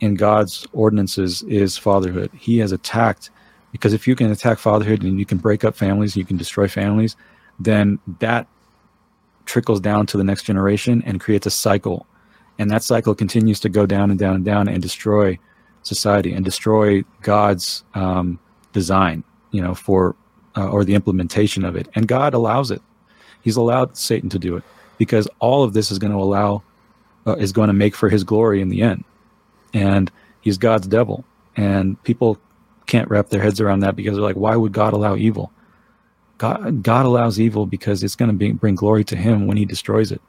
in God's ordinances is fatherhood. He has attacked. Because if you can attack fatherhood and you can break up families, you can destroy families, then that trickles down to the next generation and creates a cycle. And that cycle continues to go down and down and down and destroy society and destroy God's design, you know, for or the implementation of it. And God allows it. He's allowed Satan to do it, because all of this is going to make for his glory in the end. And he's God's devil. And people can't wrap their heads around that, because they're like, why would God allow evil? God allows evil because it's going to bring glory to him when he destroys it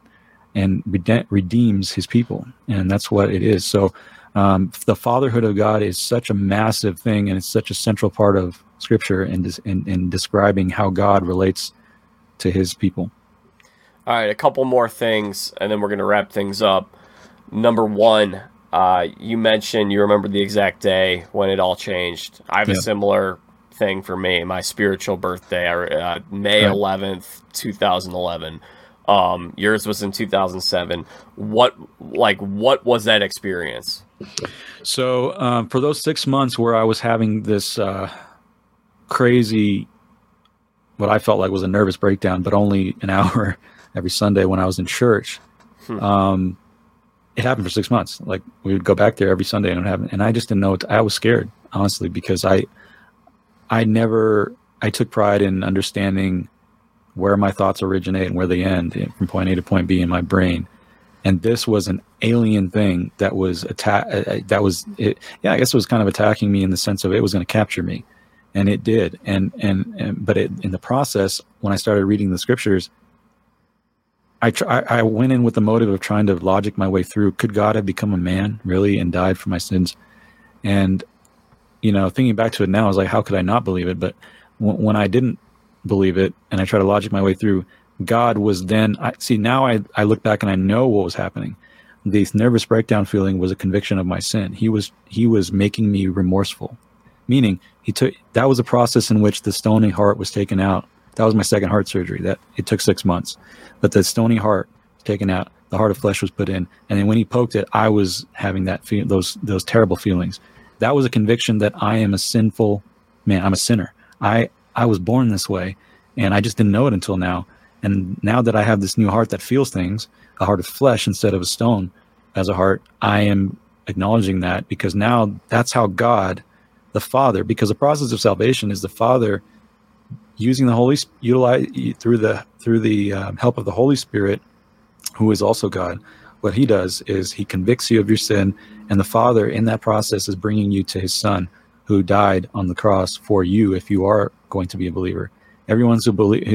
and redeems his people. And that's what it is. So the fatherhood of God is such a massive thing, and it's such a central part of scripture in describing how God relates to his people. All right, a couple more things, and then we're going to wrap things up. Number one, you mentioned you remember the exact day when it all changed. I have a similar thing for me. My spiritual birthday, May 11th, 2011. Yours was in 2007. What was that experience? So for those 6 months where I was having this crazy, what I felt like was a nervous breakdown, but only an hour every Sunday when I was in church. It happened for 6 months. Like, we would go back there every Sunday and it happened. And I just didn't know I was scared, honestly, because I took pride in understanding where my thoughts originate and where they end, from point A to point B in my brain. And this was an alien thing that was I guess it was kind of attacking me in the sense of it was going to capture me. And it did. But in the process, when I started reading the scriptures, I went in with the motive of trying to logic my way through. Could God have become a man, really, and died for my sins? And, you know, thinking back to it now, I was like, how could I not believe it? But when I didn't believe it, and I tried to logic my way through, God was then... I look back and I know what was happening. This nervous breakdown feeling was a conviction of my sin. He was making me remorseful, meaning that was a process in which the stony heart was taken out. That was my second heart surgery. That it took 6 months, but the stony heart was taken out. The heart of flesh was put in, and then when he poked it, I was having that those terrible feelings. That was a conviction that I am a sinful man. I'm a sinner. I was born this way, and I just didn't know it until now. And now that I have this new heart that feels things, a heart of flesh instead of a stone as a heart, I am acknowledging that, because now that's how God, the Father, because the process of salvation is the Father using the Holy Spirit, through the help of the Holy Spirit, who is also God. What he does is he convicts you of your sin, and the Father in that process is bringing you to his Son, who died on the cross for you if you are going to be a believer. Everyone who's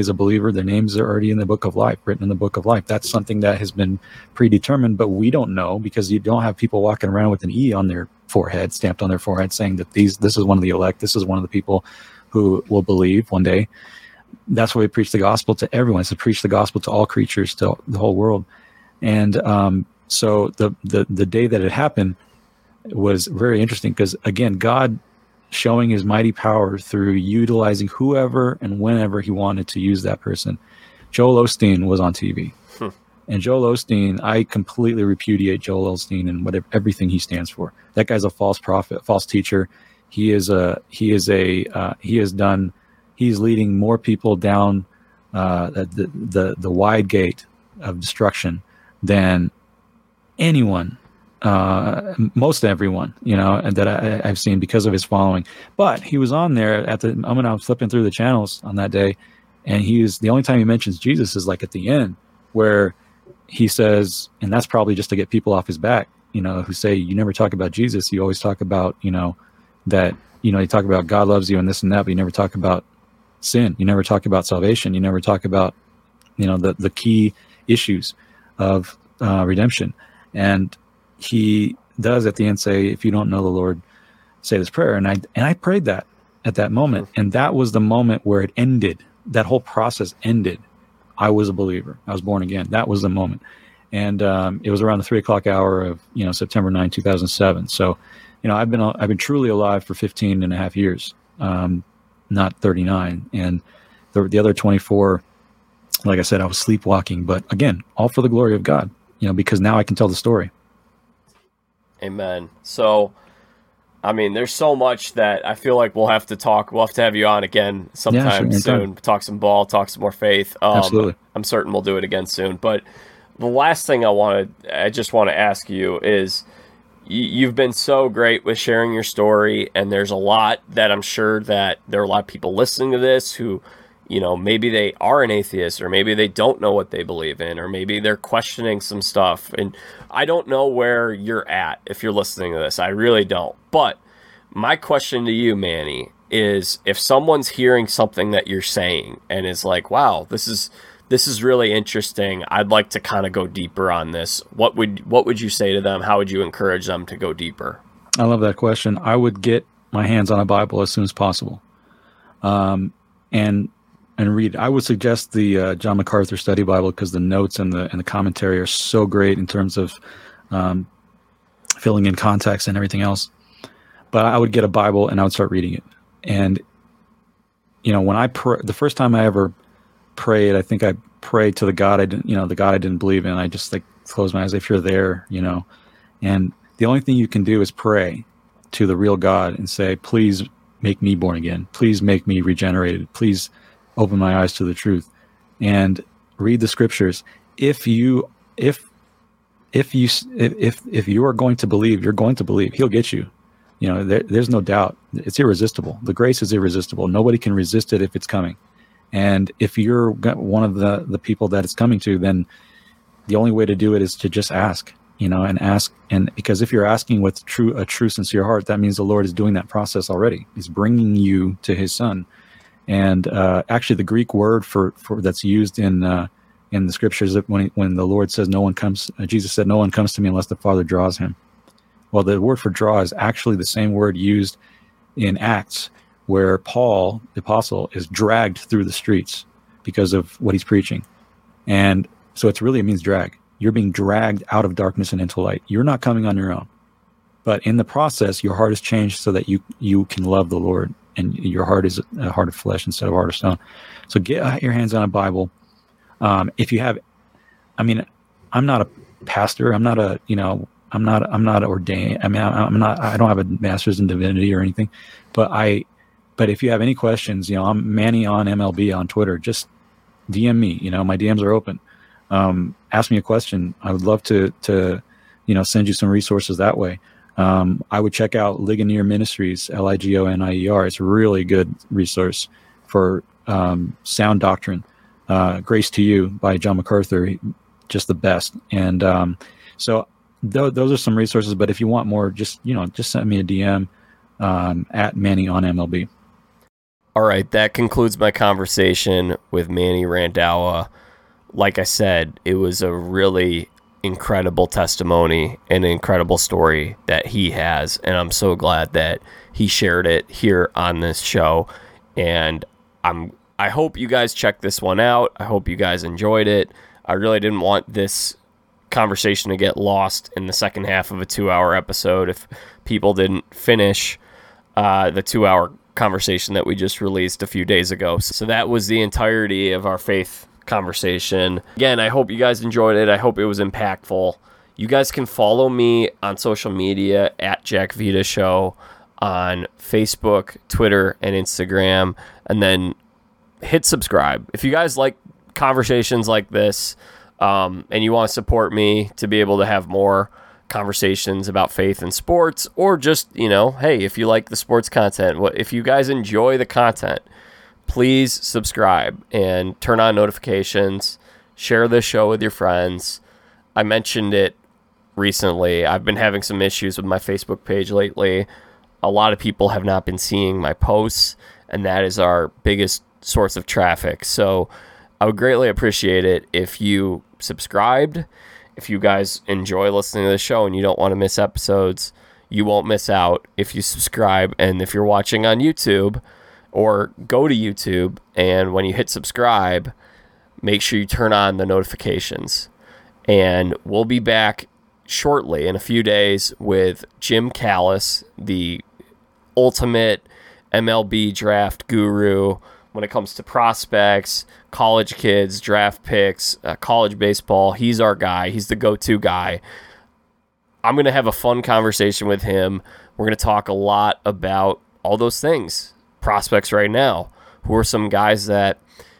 a believer, their names are already in the book of life, written in the book of life. That's something that has been predetermined, but we don't know, because you don't have people walking around with an E on their forehead, stamped on their forehead, saying that this is one of the elect, this is one of the people who will believe one day. That's why we preach the gospel to everyone. It's to preach the gospel to all creatures, to the whole world. And so the day that it happened was very interesting, because, again, God showing his mighty power through utilizing whoever and whenever he wanted to use that person. Joel Osteen was on TV. And Joel Osteen, I completely repudiate Joel Osteen and everything he stands for. That guy's a false prophet, false teacher. He's leading more people down the wide gate of destruction than anyone. Most everyone, and that I've seen, because of his following. But he was on there I'm flipping through the channels on that day, and the only time he mentions Jesus is like at the end, where he says, and that's probably just to get people off his back, who say, you never talk about Jesus. You always talk about, you talk about God loves you and this and that, but you never talk about sin. You never talk about salvation. You never talk about, the key issues of redemption. And he does at the end say, if you don't know the Lord, say this prayer. And I prayed that at that moment. And that was the moment where it ended. That whole process ended. I was a believer. I was born again. That was the moment. And it was around the 3:00 hour of, September 9, 2007. So, I've been truly alive for 15 and a half years, not 39. And the other 24, like I said, I was sleepwalking, but again, all for the glory of God, because now I can tell the story. Amen. So, there's so much that I feel like we'll have to have you on again sometime soon. Talk some ball, talk some more faith. Absolutely. I'm certain we'll do it again soon. But the last thing I just want to ask you is, you've been so great with sharing your story, and there's a lot that I'm sure that there are a lot of people listening to this who, maybe they are an atheist, or maybe they don't know what they believe in, or maybe they're questioning some stuff. And I don't know where you're at if you're listening to this. I really don't. But my question to you, Manny, is if someone's hearing something that you're saying and is like, wow, this is really interesting, I'd like to kind of go deeper on this, what would you say to them? How would you encourage them to go deeper? I love that question. I would get my hands on a Bible as soon as possible. And read. I would suggest the John MacArthur Study Bible, because the notes and the commentary are so great in terms of filling in context and everything else. But I would get a Bible and I would start reading it. And when I pray, the first time I ever prayed, I think I prayed to the God I didn't, the God I didn't believe in. I just closed my eyes. If you're there, And the only thing you can do is pray to the real God and say, "Please make me born again. Please make me regenerated. Please." Open my eyes to the truth," and read the scriptures. If you are going to believe, you're going to believe. He'll get you. There's no doubt. It's irresistible. The grace is irresistible. Nobody can resist it if it's coming. And if you're one of the people that it's coming to, then the only way to do it is to just ask, and ask. And because if you're asking with a true sincere heart, that means the Lord is doing that process already. He's bringing you to his Son. And actually, the Greek word for that's used in the scriptures, when the Lord says, Jesus said, "No one comes to me unless the Father draws him." Well, the word for "draw" is actually the same word used in Acts, where Paul, the apostle, is dragged through the streets because of what he's preaching, and so it really means drag. You're being dragged out of darkness and into light. You're not coming on your own. But in the process, your heart is changed so that you can love the Lord, and your heart is a heart of flesh instead of a heart of stone. So get your hands on a Bible. If you have, I mean, I'm not a pastor. I'm not a, you know, I'm not ordained. I mean, I don't have a master's in divinity or anything, but if you have any questions, you know, I'm Manny on MLB on Twitter. Just DM me, you know, my DMs are open. Ask me a question. I would love to, you know, send you some resources that way. I would check out Ligonier Ministries, Ligonier. It's a really good resource for sound doctrine. Grace to You by John MacArthur, just the best. And so those are some resources. But if you want more, just send me a DM at Manny on MLB. All right, that concludes my conversation with Manny Randhawa. Like I said, it was a really incredible testimony and an incredible story that he has, and I'm so glad that he shared it here on this show. And I hope you guys check this one out. I hope you guys enjoyed it. I really didn't want this conversation to get lost in the second half of a 2-hour episode if people didn't finish the 2-hour conversation that we just released a few days ago. So that was the entirety of our faith conversation. Again, I hope you guys enjoyed it. I hope it was impactful. You guys can follow me on social media at Jack Vita Show on Facebook, Twitter, and Instagram, and then hit subscribe. If you guys like conversations like this, and you want to support me to be able to have more conversations about faith and sports, or just, you know, hey, if you like the sports content, if you guys enjoy the content, please subscribe and turn on notifications. Share this show with your friends. I mentioned it recently. I've been having some issues with my Facebook page lately. A lot of people have not been seeing my posts, and that is our biggest source of traffic. So I would greatly appreciate it if you subscribed. If you guys enjoy listening to the show and you don't want to miss episodes, you won't miss out if you subscribe. And if you're watching on YouTube, or go to YouTube, and when you hit subscribe, make sure you turn on the notifications. And we'll be back shortly, in a few days, with Jim Callis, the ultimate MLB draft guru when it comes to prospects, college kids, draft picks, college baseball. He's our guy. He's the go-to guy. I'm going to have a fun conversation with him. We're going to talk a lot about all those things. Prospects right now, who are some guys that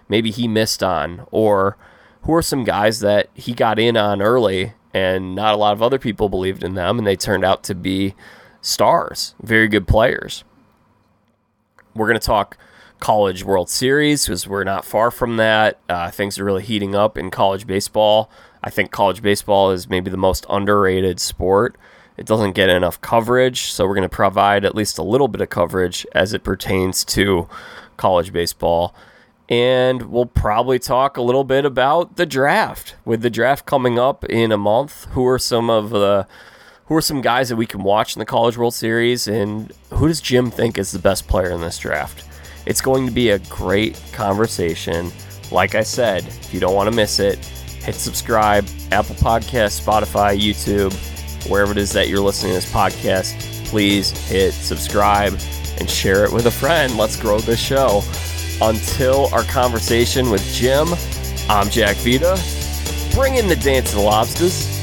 maybe he missed on, or who are some guys that he got in on early and not a lot of other people believed in them, and they turned out to be stars, very good players. We're going to talk College World Series because we're not far from that. Things are really heating up in college baseball. I think college baseball is maybe the most underrated sport. It doesn't get enough coverage, so we're going to provide at least a little bit of coverage as it pertains to college baseball. And we'll probably talk a little bit about the draft. With the draft coming up in a month, who are some guys that we can watch in the College World Series, and who does Jim think is the best player in this draft? It's going to be a great conversation. Like I said, if you don't want to miss it, hit subscribe, Apple Podcasts, Spotify, YouTube, wherever it is that you're listening to this podcast. Please hit subscribe and share it with a friend. Let's grow this show. Until our conversation with Jim, I'm Jack Vita, bringing the dance to the lobsters.